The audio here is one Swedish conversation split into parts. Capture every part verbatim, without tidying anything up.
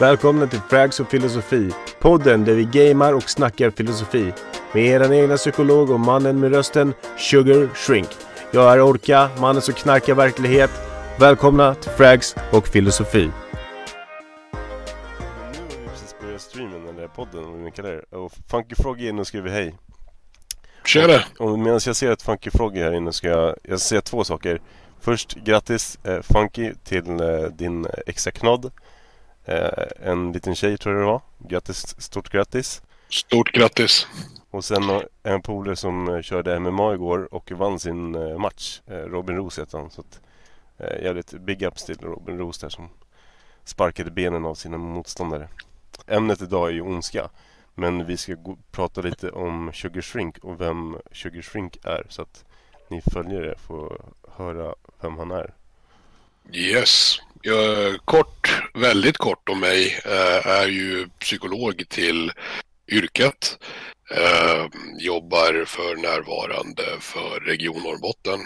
Välkomna till Frags och Filosofi, podden där vi gamar och snackar filosofi. Med eran egna psykolog och mannen med rösten, Sugar Shrink. Jag är Orka, mannen som knarkar verklighet. Välkomna till Frags och Filosofi. Nu har vi precis börjat streamen, eller podden, om vi kallar det. Och Funky Froggy är inne och skriver hej. Tjena! Och, och medan jag ser att Funky Froggy här inne ska jag, jag säga två saker. Först, grattis eh, Funky till eh, din exaknodd. Eh, en liten tjej tror jag det var. Grattis, stort grattis. Stort grattis. Och sen en polare som körde M M A igår och vann sin eh, match. Eh, Robin Rose heter han. Så att, eh, jävligt big ups till Robin Rose där som sparkade benen av sina motståndare. Ämnet idag är ju ondska. Men vi ska gå, prata lite om Sugar Shrink och vem Sugar Shrink är. Så att ni följare får höra vem han är. Yes. Jag, kort, väldigt kort om mig. Eh, är ju psykolog till yrket. Eh, jobbar för närvarande för Region Norrbotten.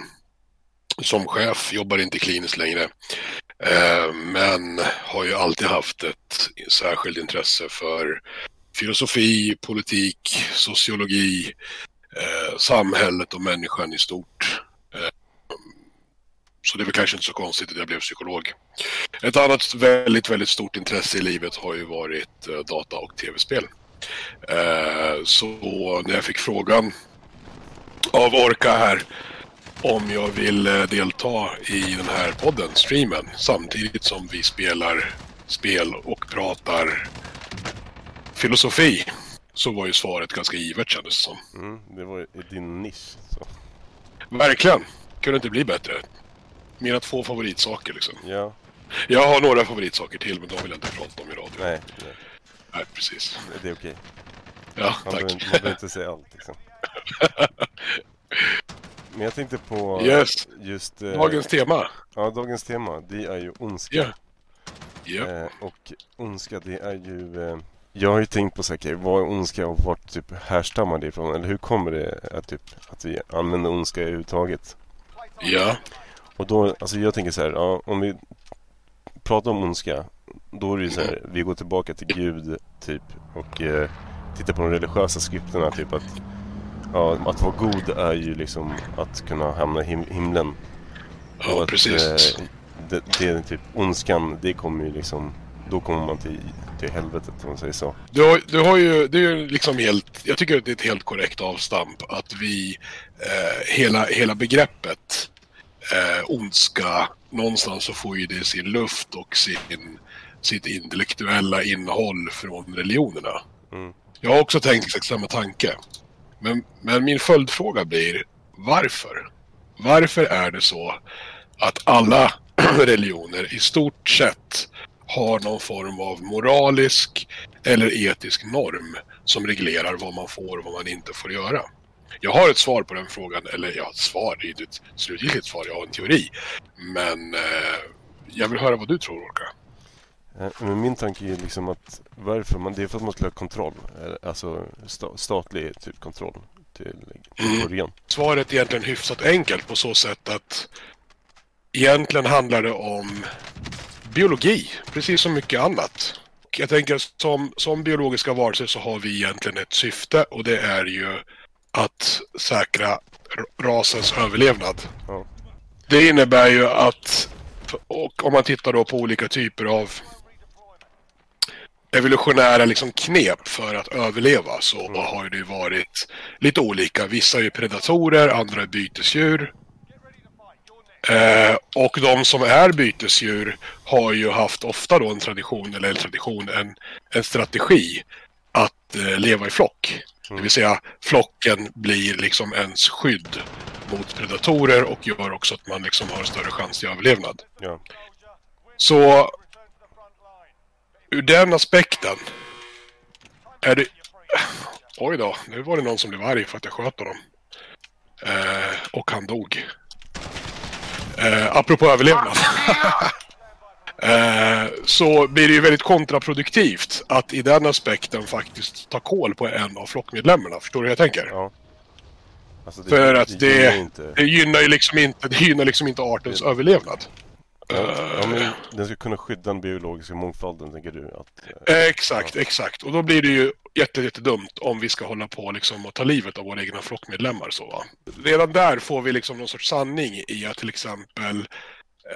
Som chef, jobbar inte kliniskt längre. Eh, men har ju alltid haft ett särskilt intresse för filosofi, politik, sociologi, eh, samhället och människan i stort. Eh, så det är väl kanske inte så konstigt att jag blev psykolog. Ett annat väldigt, väldigt stort intresse i livet har ju varit eh, data och tv-spel. Eh, så när jag fick frågan av Orka här om jag vill eh, delta i den här podden, streamen, samtidigt som vi spelar spel och pratar filosofi, så var ju svaret ganska givet, kändes som. Mm, det var ju din nisch. Så. Verkligen. Kunde inte bli bättre. Mina två favoritsaker liksom. Ja. Jag har några favoritsaker till, men de vill jag inte prata om i radio. Nej, nej. Nej, precis. Det är okej. Ja, man tack. Man behöver inte säga allt liksom. Men jag tänkte på yes. just... Eh, dagens tema. Ja, dagens tema. Det är ju ondska. Ja. Yeah. Yeah. Eh, och ondska, det är ju... Eh, Jag har ju tänkt på så här, vad är ondska och vart typ härstammar det ifrån? Eller hur kommer det att, typ, att vi använder ondska överhuvudtaget? Ja. Och då, alltså jag tänker så här, ja, om vi pratar om ondska, då är det ju så här, vi går tillbaka till Gud typ och eh, tittar på de religiösa skrifterna typ att, ja, att vara god är ju liksom att kunna hamna i him- himlen. Ja, att, precis. Eh, det, det typ ondskan, det kommer ju liksom... Då kommer man till, till helvetet om man säger så. Du har, du har ju, det är ju liksom helt, jag tycker att det är ett helt korrekt avstamp att vi, eh, hela, hela begreppet eh, ondska, någonstans så får ju det sin luft och sin, sitt intellektuella innehåll från religionerna. Mm. Jag har också tänkt exakt samma tanke. Men, men min följdfråga blir, varför? Varför är det så att alla religioner i stort sett har någon form av moralisk eller etisk norm som reglerar vad man får och vad man inte får göra? Jag har ett svar på den frågan, eller jag har ett svar, det är ett slutgiltigt svar, jag har en teori. Men eh, jag vill höra vad du tror, Orka. Men min tanke är liksom att varför man, det är för att man skulle ha kontroll, alltså sta- statlig typ kontroll till, till början. Mm. Svaret är egentligen hyfsat enkelt på så sätt att egentligen handlar det om biologi, precis som mycket annat. Jag tänker att som, som biologiska varelser så har vi egentligen ett syfte, och det är ju att säkra rasens överlevnad. Ja. Det innebär ju att, och om man tittar då på olika typer av evolutionära liksom knep för att överleva, så mm. har det ju varit lite olika. Vissa är ju predatorer, andra är bytesdjur. Eh, och de som är bytesdjur har ju haft ofta då en tradition, eller en tradition, en, en strategi att eh, leva i flock. Mm. Det vill säga, flocken blir liksom ens skydd mot predatorer och gör också att man liksom har större chans till överlevnad. Ja. Så ur den aspekten är det... Oj då, nu var det någon som blev arg för att jag sköt honom. Eh, och han dog. Eh, apropå överlevnad eh, så blir det ju väldigt kontraproduktivt att i den aspekten faktiskt ta koll på en av flockmedlemmarna. Förstår du hur jag tänker? Ja. Alltså det, för att det, det, gynnar inte... det gynnar ju liksom inte, det gynnar liksom inte artens det... överlevnad. Ja, men den ska kunna skydda den biologiska mångfalden, tänker du? Att, eh, exakt, ja. exakt. Och då blir det ju jätte, jättedumt om vi ska hålla på liksom och ta livet av våra egna flockmedlemmar. Så, va? Redan där får vi liksom någon sorts sanning i att till exempel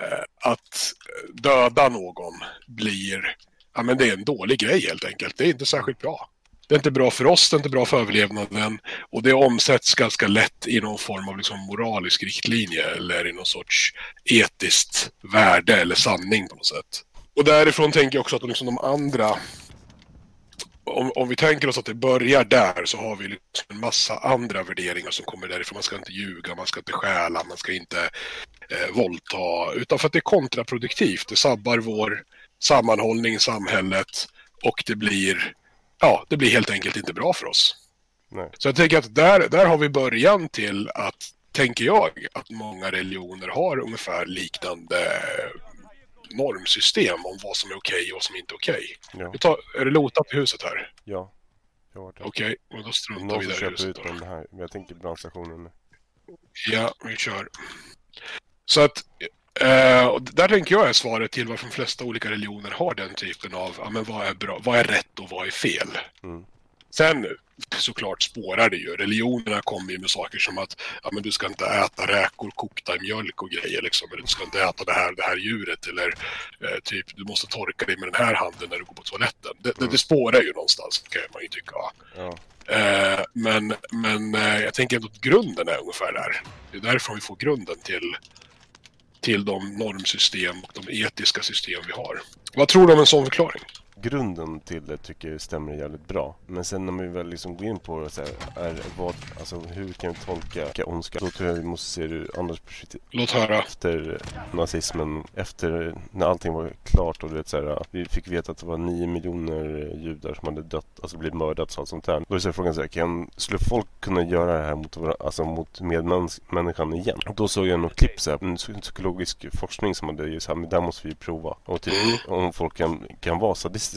eh, att döda någon blir... Ja, men det är en dålig grej helt enkelt. Det är inte särskilt bra. Det är inte bra för oss, det är inte bra för överlevnaden. Och det omsätts ganska lätt i någon form av liksom moralisk riktlinje eller i någon sorts etiskt värde eller sanning på något sätt. Och därifrån tänker jag också att liksom de andra... Om, om vi tänker oss att det börjar där, så har vi liksom en massa andra värderingar som kommer därifrån. Man ska inte ljuga, man ska inte stjäla, man ska inte eh, våldta. Utan för att det är kontraproduktivt. Det sabbar vår sammanhållning i samhället och det blir... Ja, det blir helt enkelt inte bra för oss. Nej. Så jag tänker att där, där har vi början till att, tänker jag, att många religioner har ungefär liknande normsystem om vad som är okej okay och vad som inte är okej. Okay. Ja. Är det lotat i huset här? Ja. Okej, okay, och då struntar vi där i huset. Ut här. Jag tänker brandstationen. Ja, vi kör. Så att... Uh, och där tänker jag är svaret till varför de flesta olika religioner har den typen av ja, men vad är bra, vad är rätt och vad är fel. Mm. Sen såklart spårar det ju. Religionerna kommer ju med saker som att ja, men du ska inte äta räkor kokta i mjölk och grejer. Liksom. Eller du ska inte äta det här, det här djuret. Eller eh, typ du måste torka dig med den här handen när du går på toaletten. Det, mm. det, det spårar ju någonstans kan man ju tycka. Ja. Eh, men men eh, jag tänker ändå att grunden är ungefär där. Det är därifrån vi får grunden till... till de normsystem och de etiska system vi har. Vad tror du om en sån förklaring? Grunden till det tycker jag stämmer jävligt bra. Men sen när vi väl liksom går in på det så här, är vad, alltså hur kan vi tolka ondska? Då tror jag vi måste se det annars perspektiv. Låt höra. Efter nazismen, efter när allting var klart och du vet så här, vi fick veta att det var nio miljoner judar som hade dött, alltså blivit mördats och sånt här. Då är så här frågan så här, kan, skulle folk kunna göra det här mot, alltså mot medmänniskan igen? Och då såg jag något klipp så här, en psykologisk forskning som hade ju så här, men där måste vi ju prova. Och typ, om folk kan, kan vara sadistiska.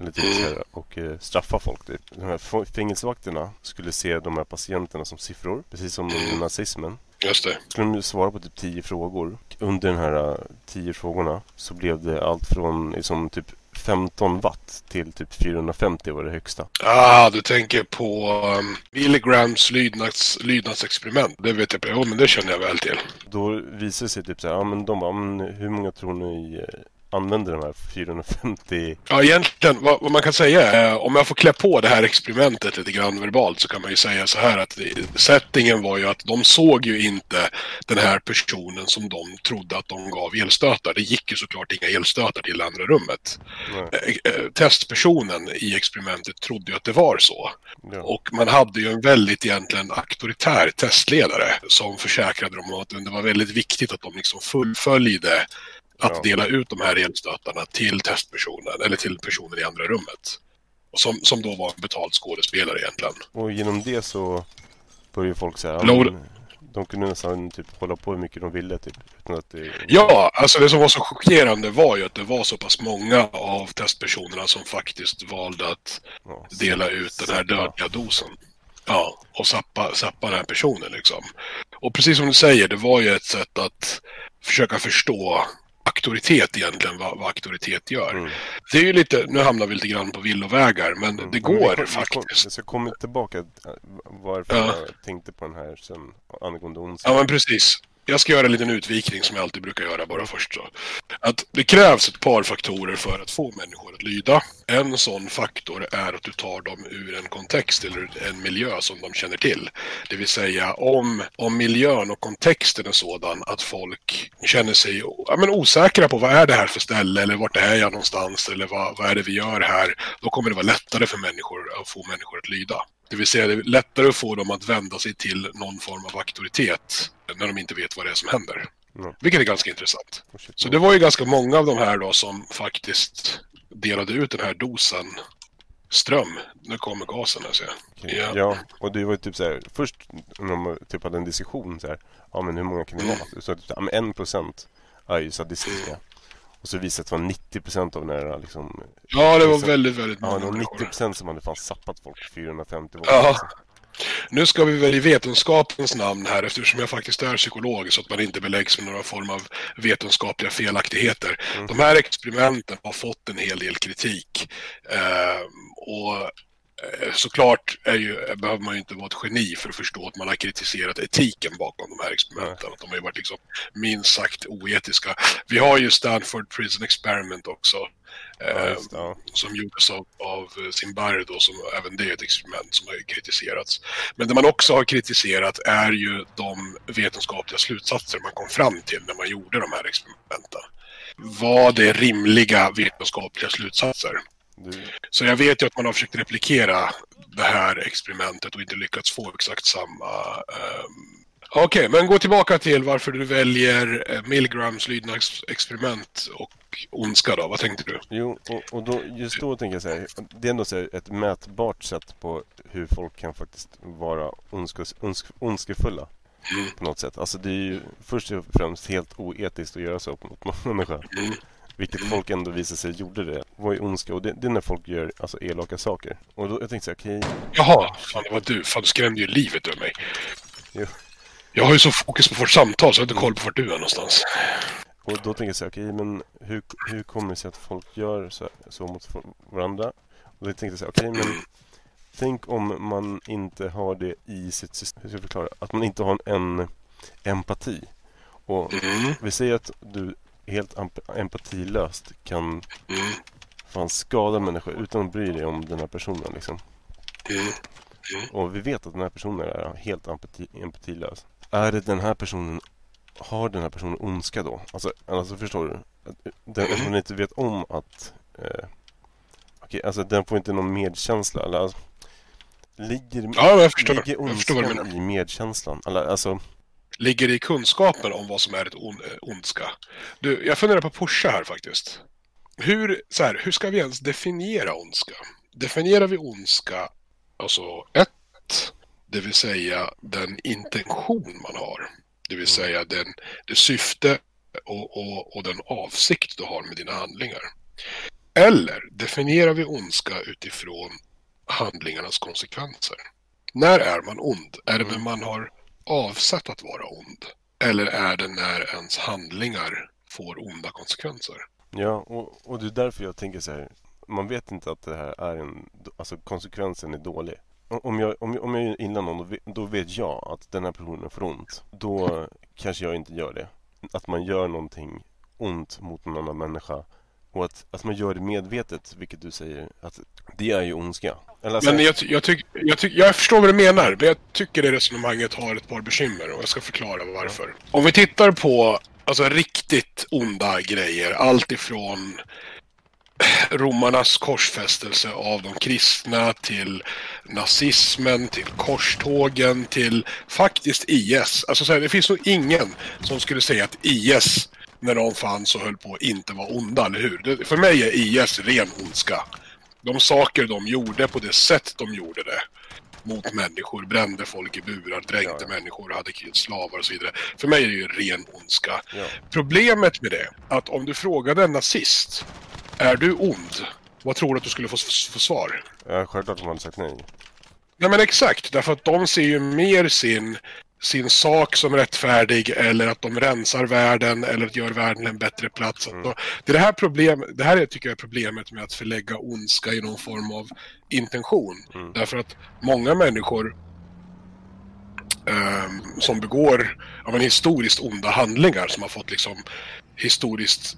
Eller typ så här, och eh, straffa folk typ. De här fängelsevakterna skulle se de här patienterna som siffror, precis som mm. nazismen. Just det. Skulle de svara på typ tio frågor. Under den här tio frågorna så blev det allt från liksom, typ femton watt till typ fyrahundrafemtio var det högsta. Ah, du tänker på um, Milligrams lydnads, lydnadsexperiment. Det vet jag på. Ja, men det känner jag väl till. Då visar det sig typ så här, ja men de bara, men hur många tror ni... använder de här fyrahundrafemtio... Ja, egentligen, vad, vad man kan säga är, om jag får klä på det här experimentet lite grann verbalt så kan man ju säga så här att settingen var ju att de såg ju inte den här personen som de trodde att de gav elstötar. Det gick ju såklart inga elstötar till det andra rummet. Nej. Testpersonen i experimentet trodde ju att det var så. Ja. Och man hade ju en väldigt egentligen auktoritär testledare som försäkrade dem att det var väldigt viktigt att de liksom fullföljde att dela ut de här elstötarna till testpersonen eller till personen i andra rummet. Och som, som då var en betald skådespelare egentligen. Och genom det så började folk säga... De kunde nästan typ hålla på hur mycket de ville typ, utan att det... Ja, alltså det som var så chockerande var ju att det var så pass många av testpersonerna som faktiskt valde att ja, dela ut den här dödliga dosen. Ja, och sappa, sappa den här personen liksom. Och precis som du säger, det var ju ett sätt att försöka förstå auktoritet egentligen, vad, vad auktoritet gör. Mm. Det är ju lite, nu hamnar vi lite grann på villovägar, men mm. det går men kom, faktiskt. Så jag kommer tillbaka varför ja. jag tänkte på den här sen angående onsdag. Ja men precis. Jag ska göra en liten utvikning som jag alltid brukar göra bara först så. Att det krävs ett par faktorer för att få människor att lyda. En sån faktor är att du tar dem ur en kontext eller en miljö som de känner till. Det vill säga om, om miljön och kontexten är sådan att folk känner sig ja, men osäkra på vad är det här för ställe eller vart är jag någonstans eller vad, vad är det vi gör här. Då kommer det vara lättare för människor att få människor att lyda. Det vill säga det är lättare att få dem att vända sig till någon form av auktoritet när de inte vet vad det är som händer. Mm. Vilket är ganska intressant. Så det var ju ganska många av de här då som faktiskt delade ut den här dosen ström. Nu kommer gasen här ser jag. Okay. Yeah. Ja, och det var ju typ så här, först när de typ hade en diskussion så här, ja men hur många kan det vara? Mm. Så typ, ja men en procent är ju sadistiska. Och så visade det att det var nittio procent av nära liksom... Ja, det var liksom, väldigt, väldigt många. Ja, det var nittio procent som hade fan sappat folk, fyrahundrafemtio. Ja, Nu ska vi väl i vetenskapens namn här, eftersom jag faktiskt är psykolog, så att man inte beläggs med några form av vetenskapliga felaktigheter. Mm. De här experimenten har fått en hel del kritik. Eh, och såklart är ju, behöver man ju inte vara ett geni för att förstå att man har kritiserat etiken bakom de här experimenten. Mm. Att de har ju varit liksom minst sagt oetiska. Vi har ju Stanford Prison Experiment också. Eh, nice, no. Som gjordes av, av Zimbardo, som även det är ett experiment som har kritiserats. Men det man också har kritiserat är ju de vetenskapliga slutsatser man kom fram till när man gjorde de här experimenten. Var det rimliga vetenskapliga slutsatser? Mm. Så jag vet ju att man har försökt replikera det här experimentet och inte lyckats få exakt samma... Um... Okej, okay, men gå tillbaka till varför du väljer Milligrams lydnadsexperiment och ondska då. Vad tänkte du? Jo, och, och då, just då tänker jag så här, det är ändå så här ett mätbart sätt på hur folk kan faktiskt vara ondskes, ondsk, ondskefulla. Mm. På något sätt. Alltså det är ju först och främst helt oetiskt att göra så mot någon människa. Mm. Vilket folk ändå visar sig gjorde det. Vad är ondska? Och det, det är när folk gör alltså, elaka saker. Och då jag tänkte jag okej... Okay. Jaha, fan det var du. Fan du skrämde ju livet ur mig. Jo. Jag har ju så fokus på vårt samtal så jag har inte koll på vart du är någonstans. Och då tänker jag så här, okej, okay, men hur, hur kommer det sig att folk gör så, så mot varandra? Och då tänkte jag så här, okej, okay, men tänk om man inte har det i sitt system. Hur ska jag förklara? Att man inte har en, en empati. Och mm. vi säger att du helt empatilöst kan mm. fan skada människor utan att bry dig om den här personen liksom. Mm. Mm. Och vi vet att den här personen är helt empati, empatilös. Är det den här personen, har den här personen ondska då? Alltså, alltså förstår du? Den mm. man inte vet om att... Eh, okej, alltså den får inte någon medkänsla. Eller, alltså, ligger ja, jag förstår. ligger ondskan i medkänslan? Eller, alltså... Ligger i kunskapen om vad som är ett on, ondska? Du, jag funderar på Porsche här faktiskt. Hur, så här, hur ska vi ens definiera ondska? Definierar vi ondska alltså ett... Det vill säga den intention man har. Det vill säga den, det syfte och, och, och den avsikt du har med dina handlingar. Eller definierar vi ondska utifrån handlingarnas konsekvenser? När är man ond? Är det när man har avsett att vara ond? Eller är det när ens handlingar får onda konsekvenser? Ja, och, och det är därför jag tänker så här. Man vet inte att det här är en... Alltså konsekvensen är dålig. Om jag, om jag, om jag gillar någon, då vet jag att den här personen får ont. Då kanske jag inte gör det. Att man gör någonting ont mot någon annan människa. Och att, att man gör det medvetet, vilket du säger, att det är ju ondska. Eller, alltså... Men jag, jag, tyck, jag, tyck, jag förstår vad du menar. Men jag tycker det resonemanget har ett par bekymmer. Och jag ska förklara varför. Om vi tittar på alltså, riktigt onda grejer. Allt ifrån... romarnas korsfästelse av de kristna till nazismen, till korstågen, till faktiskt I S. Alltså så här, det finns nog ingen som skulle säga att I S när de fanns och höll på inte var onda, eller hur? Det, för mig är I S ren ondska. De saker de gjorde på det sätt de gjorde det mot människor, brände folk i burar, dränkte ja. människor, hade killt slavar och så vidare. För mig är det ju ren ondska. Ja. Problemet med det, att om du frågade en nazist är du ond? Vad tror du att du skulle få, få svar? Ja, självklart man hade sagt nej. Nej men exakt, därför att de ser ju mer sin, sin sak som rättfärdig eller att de rensar världen eller att gör världen en bättre plats. Mm. Då, det, är det, här problem, det här tycker jag är problemet med att förlägga ondska i någon form av intention. Mm. Därför att många människor um, som begår ja, men historiskt onda handlingar som har fått liksom historiskt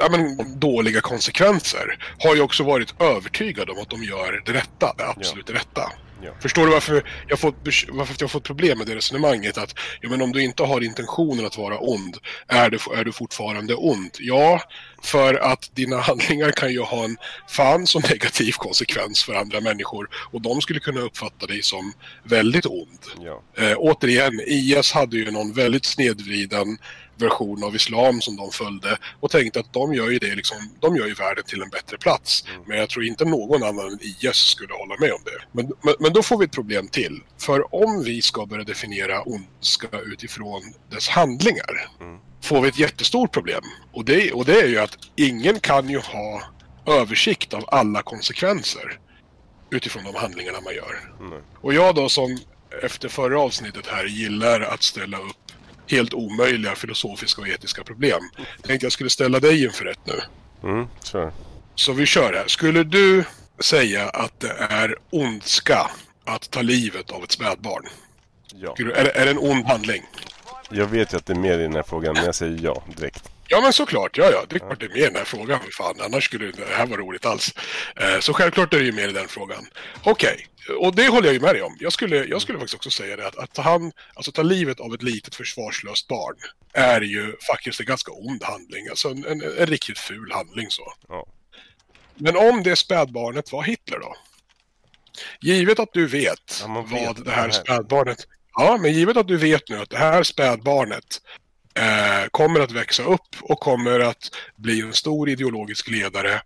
Ja, men, dåliga konsekvenser har ju också varit övertygade om att de gör det rätta, det absolut ja. rätta. Ja. Förstår du varför jag fått varför jag fått problem med det resonemanget att ja, men om du inte har intentionen att vara ond är du, är du fortfarande ond? Ja, för att dina handlingar kan ju ha en fan som negativ konsekvens för andra människor och de skulle kunna uppfatta dig som väldigt ond. Ja. Eh, återigen, I S hade ju någon väldigt snedvriden version av islam som de följde och tänkte att de gör ju det liksom, de gör ju världen till en bättre plats. Mm. Men jag tror inte någon annan än I S skulle hålla med om det. Men, men, men då får vi ett problem till. För om vi ska börja definiera ondska utifrån dess handlingar mm. får vi ett jättestort problem. Och det, och det är ju att ingen kan ju ha översikt av alla konsekvenser utifrån de handlingarna man gör. Mm. Och jag då som efter förra avsnittet här gillar att ställa upp helt omöjliga filosofiska och etiska problem. Jag tänkte jag skulle ställa dig inför ett nu. Mm, sure. Så vi kör här. Skulle du säga att det är ondska att ta livet av ett spädbarn? Ja. Du, är, är det en ond handling? Jag vet ju att det är mer i den här frågan, men jag säger ja direkt. Ja, men såklart, ja, ja. Det är klart det är med i den här frågan, fan. Annars skulle det här vara roligt alls. Så självklart är det ju med i den frågan. Okej, okay. Och det håller jag ju med dig om. Jag skulle, jag skulle faktiskt också säga det, att, att han, alltså, ta livet av ett litet försvarslöst barn är ju faktiskt en ganska ond handling. Alltså en, en, en riktigt ful handling så. Ja. Men om det spädbarnet var Hitler då? Givet att du vet, ja, vet vad det här spädbarnet... Ja, men givet att du vet nu att det här spädbarnet eh, kommer att växa upp och kommer att bli en stor ideologisk ledare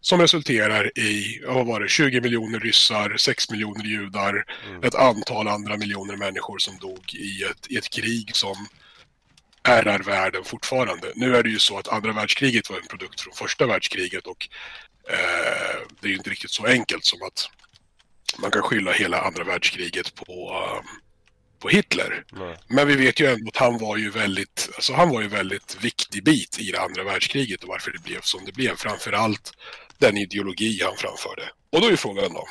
som resulterar i, vad var det, tjugo miljoner ryssar, sex miljoner judar, mm. ett antal andra miljoner människor som dog i ett, i ett krig som ärar världen fortfarande. Nu är det ju så att andra världskriget var en produkt från första världskriget och eh, det är ju inte riktigt så enkelt som att man kan skylla hela andra världskriget på... Um, på Hitler. Nej. Men vi vet ju ändå att han var ju väldigt, alltså han var ju väldigt viktig bit i det andra världskriget och varför det blev som det blev, framförallt den ideologi han framförde. Och då är ju frågan då,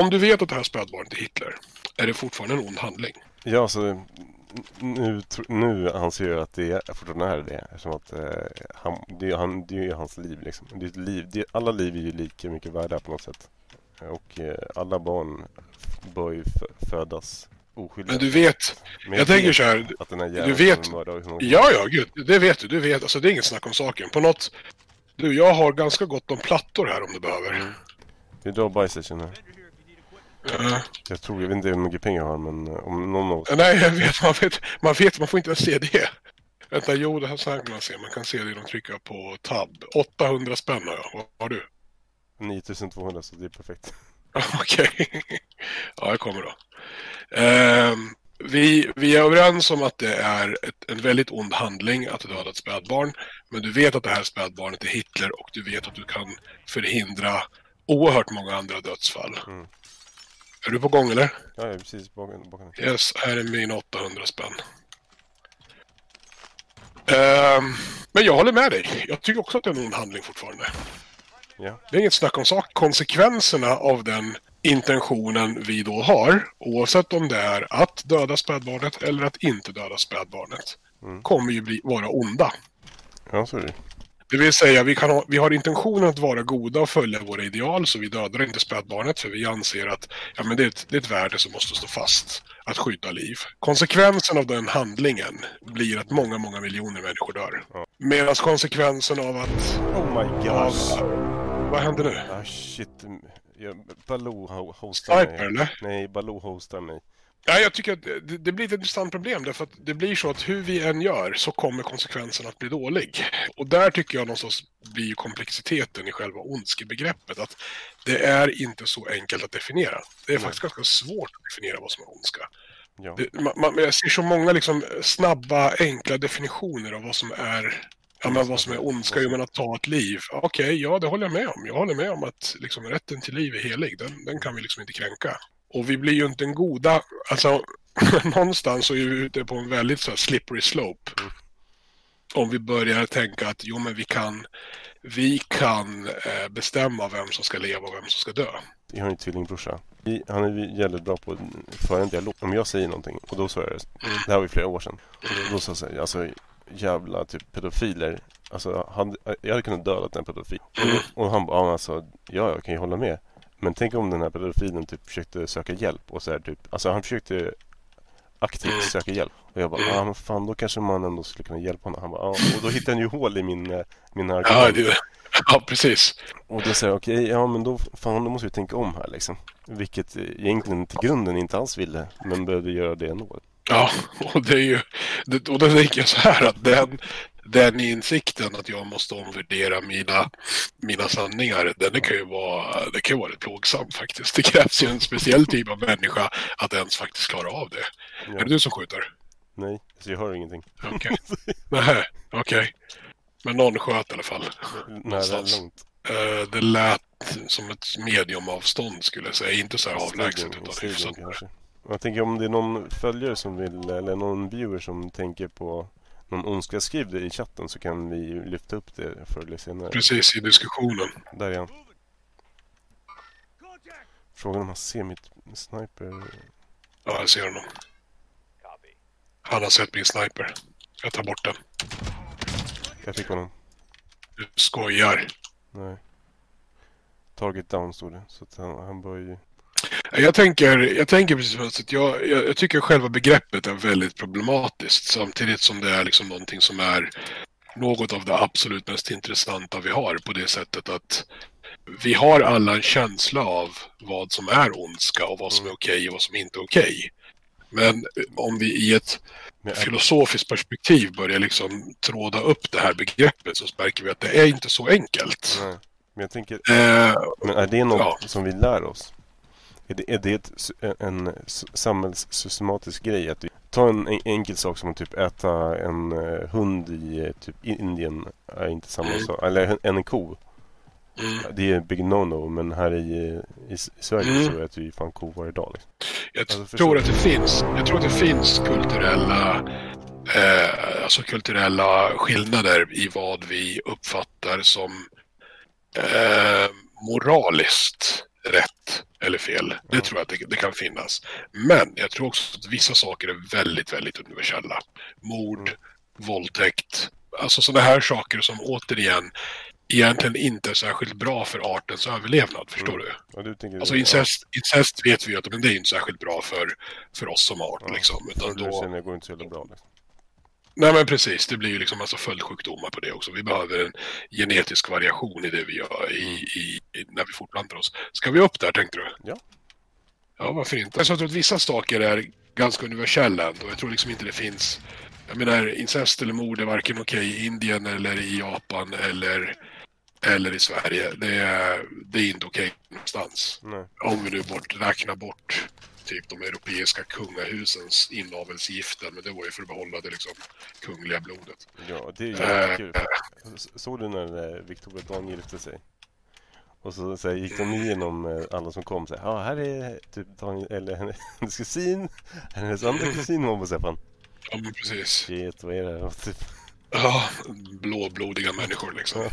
om du vet att det här spädbarnet är Hitler, är det fortfarande en ond handling? Ja, alltså nu, nu anser jag att det är fortfarande är det, eftersom att eh, han, det, han, det är ju hans liv liksom. Det är ett liv, det, alla liv är ju lika mycket värda på något sätt. Och eh, alla barn bör ju f- födas oskyldig. Men du vet, men jag tänker så här, att den här du vet, ja ja gud, det vet du, du vet, alltså det är inget snack om saken, på något, du jag har ganska gott om plattor här om du behöver. Mm. Det är då bajstation här. Uh-huh. Jag tror, jag vet inte hur mycket pengar jag har, men om någon av oss... Nej, jag vet, man vet, man vet, man får inte se det. Vänta, jo det här så här kan man se, man kan se det, de trycker på tab. åttahundra spänn har jag, vad har du? nio tusen tvåhundra, så det är perfekt. Okej, okay. Ja jag kommer då. Eh, vi, vi är överens om att det är ett, en väldigt ond handling att döda ett spädbarn. Men du vet att det här spädbarnet är Hitler och du vet att du kan förhindra oerhört många andra dödsfall. Mm. Är du på gång eller? Ja, jag är precis på gång. Yes, här är min åttahundra spänn. Eh, men jag håller med dig. Jag tycker också att det är en ond handling fortfarande. Ja. Det är inget snack om sak. Konsekvenserna av den intentionen vi då har, oavsett om det är att döda spädbarnet eller att inte döda spädbarnet, mm. kommer ju bli, vara onda. Ja, så är det. Det vill säga, vi, kan ha, vi har intentionen att vara goda och följa våra ideal, så vi dödar inte spädbarnet för vi anser att ja, men det, är ett, det är ett värde som måste stå fast, att skydda liv. Konsekvensen av den handlingen blir att många, många miljoner människor dör. Ja. Medan konsekvensen av att... Oh my gosh! Av, vad händer nu? Ah shit, jag, Baloo hostar Sniper, mig. Eller? Nej, Baloo hostar mig. Ja, jag tycker att det, det blir ett intressant problem därför att det blir så att hur vi än gör så kommer konsekvensen att bli dålig. Och där tycker jag någonstans blir komplexiteten i själva ondskebegreppet att det är inte så enkelt att definiera. Det är faktiskt mm. ganska svårt att definiera vad som är ondska. Ja. Det, man, man, jag ser så många liksom snabba, enkla definitioner av vad som är... Ja, men vad som är ondska är att ta ett liv. Okej, okay, ja det håller jag med om. Jag håller med om att liksom, rätten till liv är helig. Den, den kan vi liksom inte kränka. Och vi blir ju inte en goda... Alltså, någonstans så är vi ute på en väldigt så här, slippery slope. Mm. Om vi börjar tänka att jo, men vi kan, vi kan eh, bestämma vem som ska leva och vem som ska dö. Jag har en tvillingbrorsa. Han är jävligt bra på att föra en dialog. Om jag säger någonting, och då sa jag det. Mm. Det här var ju flera år sedan. Och då sa jag... Alltså, jävla typ pedofiler. Alltså han, jag hade kunnat döda den pedofil. Och, och han bara, alltså, ja jag kan ju hålla med. Men tänk om den här pedofilen typ försökte söka hjälp och så här typ, alltså han försökte aktivt söka hjälp. Och jag bara, ja ah, men fan då kanske man ändå skulle kunna hjälpa honom. Han bara, ah. Och då hittade han ju hål i min, min argument. Ja, det, ja precis. Och då säger jag, okej, okay, ja men då, fan, då måste vi tänka om här liksom. Vilket egentligen till grunden inte alls ville, men började göra det ändå. Ja, och det är ju, och då tänker jag så här att den, den insikten att jag måste omvärdera mina, mina sanningar, den det kan ju vara, det kan ju vara rätt plågsam faktiskt. Det krävs ju en speciell typ av människa att ens faktiskt klara av det. Ja. Är det du som skjuter? Nej, så jag hör ingenting. Okej, okay. Nej, okej. Okay. Men någon sköt i alla fall. Nej, det är långt. Uh, det lät som ett mediumavstånd skulle jag säga, inte så här avlägset utan hyfsat. Jag tänker om det är någon följare som vill, eller någon viewer som tänker på någon ondska, skriv det i chatten så kan vi lyfta upp det förr eller senare. Precis, i diskussionen. Där igen. Frågan om han ser mitt sniper. Ja, jag ser honom. Han har sett min sniper. Jag tar bort den. Jag fick honom. Du skojar. Nej. Target down stod det. Så att han, han bör ju... Jag tänker, jag tänker precis att jag, jag, jag tycker själva begreppet är väldigt problematiskt. Samtidigt som det är liksom någonting som är något av det absolut mest intressanta vi har. På det sättet att vi har alla en känsla av vad som är ondska och vad som är okej och vad som inte är okej. Men om vi i ett filosofiskt perspektiv börjar liksom tråda upp det här begreppet så märker vi att det är inte så enkelt. Nej, men jag tänker, eh, men är det något ja. som vi lär oss? Är det, är det ett, en samhällssystematisk grej att ta en, en enkel sak som att typ äta en hund i typ Indien är inte samma mm. sak, eller en, en ko. Mm. Det är big no-no, men här i, i, i Sverige mm. så äter vi fan ko varje dag. Liksom. Jag alltså, tror att det finns, jag tror att det finns kulturella, eh, alltså kulturella skillnader i vad vi uppfattar som eh, moraliskt rätt eller fel. Det mm. tror jag att det, det kan finnas. Men jag tror också att vissa saker är väldigt, väldigt universella. Mord, mm. våldtäkt, alltså sådana här saker som återigen egentligen inte är särskilt bra för artens överlevnad, förstår mm. du? Ja, du tänker alltså incest, incest vet vi ju att men det är inte särskilt bra för, för oss som art. Ja, liksom. Utan då... Sen det går inte så jävla bra. Liksom. Nej men precis, det blir ju liksom massa följdsjukdomar på det också. Vi behöver en genetisk variation i det vi gör i, i, i, när vi fortplantar oss. Ska vi upp där, tänkte du? Ja. Ja, varför inte? Jag tror att vissa saker är ganska universella och jag tror liksom inte det finns... Jag menar, incest eller mord är varken okej i Indien eller i Japan eller, eller i Sverige. Det är, det är inte okej någonstans. Nej. Om vi nu bort, räknar bort typ de europeiska kungahusens inavelsgifter. Men det var ju för att behålla det liksom kungliga blodet. Ja, det är ju äh, kul. Såg du när Victoria Dan gifte sig? Och så, så här, gick de igenom alla som kom och sa, ja, här är typ Daniel, eller hennes kusin, hennes andra kusin. Och hon bara säger, ja, men precis. Shit, vad är det? Typ... Ja, blåblodiga människor liksom. Ja.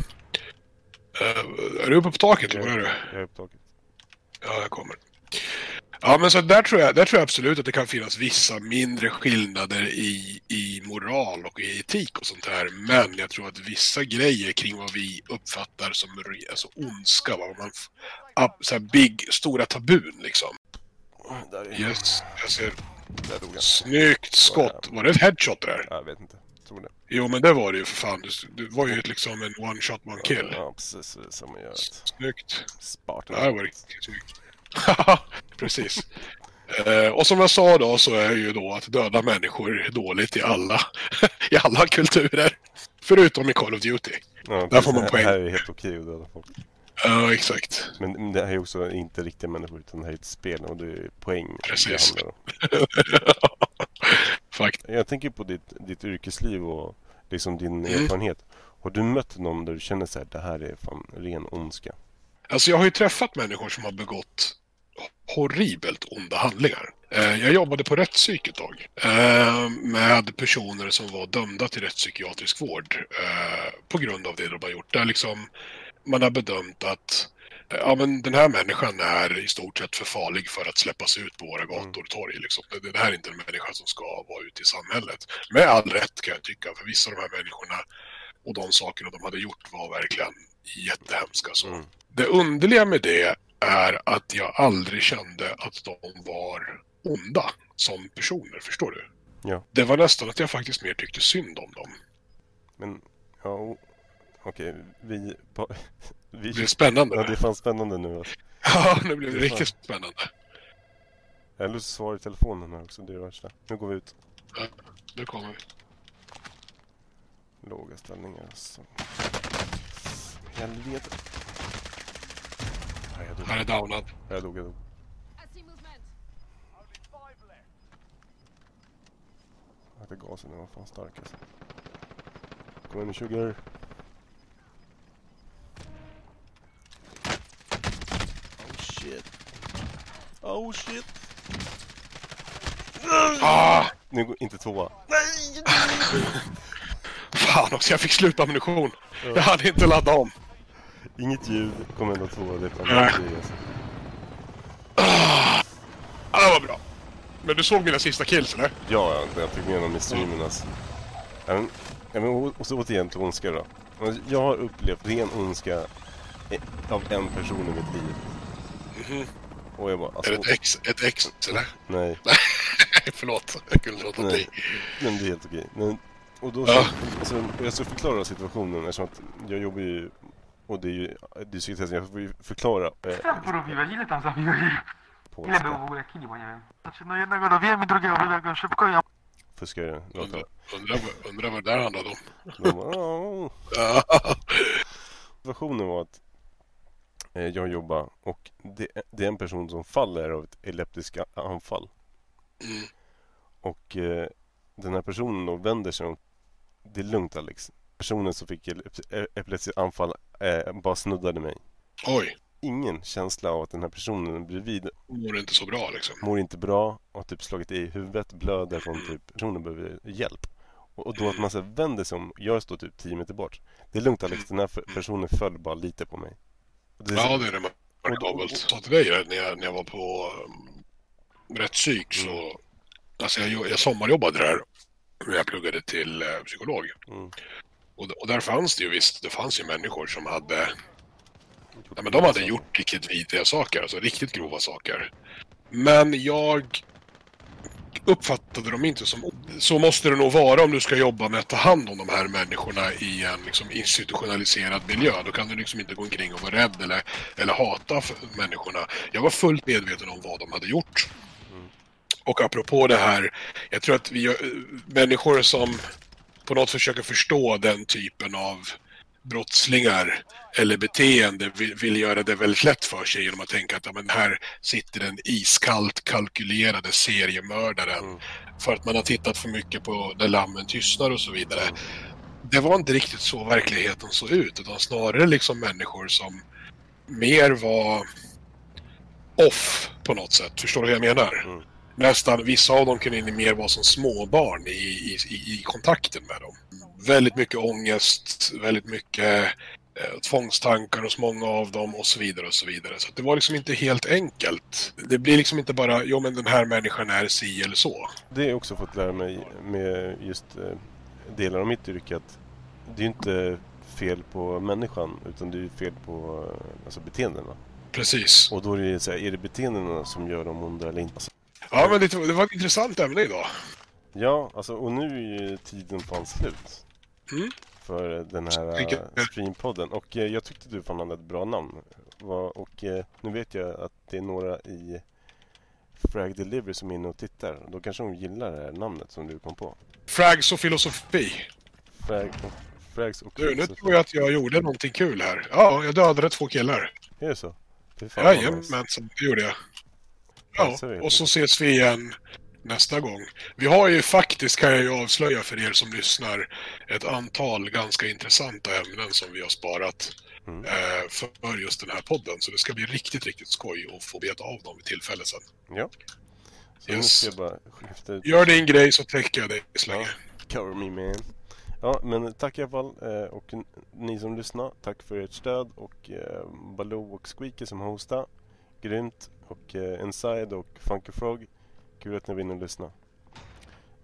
Uh, är du uppe på taket eller vad är du? Jag är uppe på taket. Ja, jag kommer. Ja, men så där tror jag, där tror jag absolut att det kan finnas vissa mindre skillnader i, i moral och i etik och sånt här. Men jag tror att vissa grejer kring vad vi uppfattar som alltså ondska, vad man så här big, stora tabun liksom. Där yes, jag ser... Snyggt skott. Var det ett headshot där? Jag vet inte. Tror det. Jo, men det var det ju för fan. Det var ju liksom en one shot one kill. Ja, precis som man gör ett... Snyggt. Spartan. Det var riktigt snyggt. Precis. eh, och som jag sa då så är ju då att döda människor dåligt i alla i alla kulturer. Förutom i Call of Duty. Ja, där får man poäng. Det här är helt okej att döda folk. Ja, uh, exakt. Men det här är också inte riktiga människor utan det här är ett spel och det är poäng. Precis. Fakt. Jag tänker på ditt, ditt yrkesliv och liksom din mm. erfarenhet. Har du mött någon där du känner så här, det här är fan ren ondska? Alltså jag har ju träffat människor som har begått horribelt onda handlingar. Jag jobbade på rättspsyk ett tag med personer som var dömda till rättspsykiatrisk vård på grund av det de har gjort. Där liksom man har bedömt att ja, men den här människan är i stort sett för farlig för att släppas ut på våra gator och torg. Liksom. Det här är inte en människa som ska vara ute i samhället. Med all rätt kan jag tycka, för vissa av de här människorna och de sakerna de hade gjort var verkligen jättehemska. Så. Mm. Det underliga med det är att jag aldrig kände att de var onda som personer, förstår du? Ja. Det var nästan att jag faktiskt mer tyckte synd om dem. Men, ja... Okej, vi... vi... Det är spännande. Ja, det är fan spännande nu. Alltså. Ja, nu blir det, det riktigt fan spännande. Jag har svar i telefonen här också, det är det värsta. Nu går vi ut. Ja, nu kommer vi. Låga ställningar, alltså. Helvete. Ja, jag dog. Han är downad. Ja, jag dog, jag dog. Jag hade gasen, den var fan stark alltså. Kom in med Sugar. Oh shit. Oh shit. Ah! Nu går inte tvåa. Nej! Fan också, jag fick slut ammunition. Ja. Jag hade inte laddat om. Inget ljud, kom ändå tvåa. Det var bra. Ah, det var bra. Men du såg mina sista kills, eller? Ja, jag fick med dem i streamen, alltså. Även, även, och så återigen till ondska då. Jag har upplevt ren ondska av en person i mitt liv. Mm-hmm. Och jag bara, alltså, är det ett ex, ett ex eller? Nej. Nej, förlåt. Jag kunde inte låta dig. Men det är helt okej. Men, och då ja. så, och jag ska förklara situationen eftersom att jag jobbar ju, och det är ju det är psykotesten, jag får ju förklara. Eh, Fuskar jag. Undrar, undrar, undrar vad det där handlade om. De bara, åh. Situationen var att jag jobbar och det, det är en person som faller av ett epileptiskt anfall. Mm. Och eh, den här personen då vänder sig om. Det är lugnt, Alex. Personen som fick epileptiskt anfall eh, bara snuddade mig. Oj. Ingen känsla av att den här personen bredvid mår inte så bra, liksom. Mår inte bra och har typ slagit i huvudet, blöder från typ personen behöver hjälp. Och, och då att man så vänder sig om, jag står typ tio meter bort. Det är lugnt, Alex, den här personen föll bara lite på mig. Det ja, det är det markabelt. Så till dig när jag, när jag var på um, rätt psyk så... Mm. Alltså jag, jag sommarjobbade där när jag pluggade till uh, psykolog. Mm. Och, och där fanns det ju visst, det fanns ju människor som hade... Nej, men de hade saker. Gjort riktigt vidriga saker, alltså riktigt grova saker. Men jag uppfattade dem inte som... Så måste det nog vara om du ska jobba med att ta hand om de här människorna i en liksom, institutionaliserad miljö. Då kan du liksom inte gå omkring och vara rädd eller, eller hata människorna. Jag var fullt medveten om vad de hade gjort. Mm. Och apropå det här, jag tror att vi människor som på något försöker förstå den typen av... brottslingar eller beteende vill, vill göra det väldigt lätt för sig genom att tänka att ja, men här sitter den iskallt kalkylerade seriemördaren mm. för att man har tittat för mycket på När lammen tystnar och så vidare. Mm. Det var inte riktigt så verkligheten såg ut, utan snarare liksom människor som mer var off på något sätt. Förstår du vad jag menar? Mm. Nästan vissa av dem kunde mer vara som småbarn i, i, i, i kontakten med dem. Väldigt mycket ångest, väldigt mycket eh, tvångstankar hos många av dem och så vidare och så vidare. Så det var liksom inte helt enkelt. Det blir liksom inte bara, jo men den här människan är si eller så. Det har jag också fått lära mig med just eh, delar av mitt yrke att det är inte fel på människan utan det är fel på alltså, beteendena. Precis. Och då är det så här, är det beteendena som gör dem onda eller inte? Ja men det, det var ett intressant ämne idag. Ja, alltså, och nu är ju tiden fan slut mm. för den här streampodden. Och eh, jag tyckte du fan hade ett bra namn. Och, och eh, nu vet jag att det är några i Frag Delivery som är inne och tittar. Då kanske de gillar det här namnet som du kom på. Frags och Filosofi. Frag, frags och du, nu tror jag att jag gjorde någonting kul här. Ja, jag dödade två killar. Är det så? Jajamensan, det gjorde jag. Ja, och så ses vi igen nästa gång. Vi har ju faktiskt, kan jag ju avslöja för er som lyssnar, ett antal ganska intressanta ämnen som vi har sparat mm. eh, för just den här podden. Så det ska bli riktigt, riktigt skoj att få beta av dem vid tillfället sen. Ja. Så yes. Jag bara skifta ut. Gör din grej så täcker jag dig så länge. Ja. Cover me, man. Ja, men tack i alla fall. Eh, och ni som lyssnar, tack för ert stöd. Och eh, Baloo och Squeaky som hostar. Grymt. Och eh, Inside och Funky Frog. Kul att ni vinner och lyssna.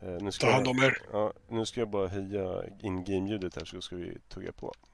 Eh, nu ska Ta hand om er. Jag, ja, nu ska jag bara höja in-game-ljudet här så ska vi tugga på.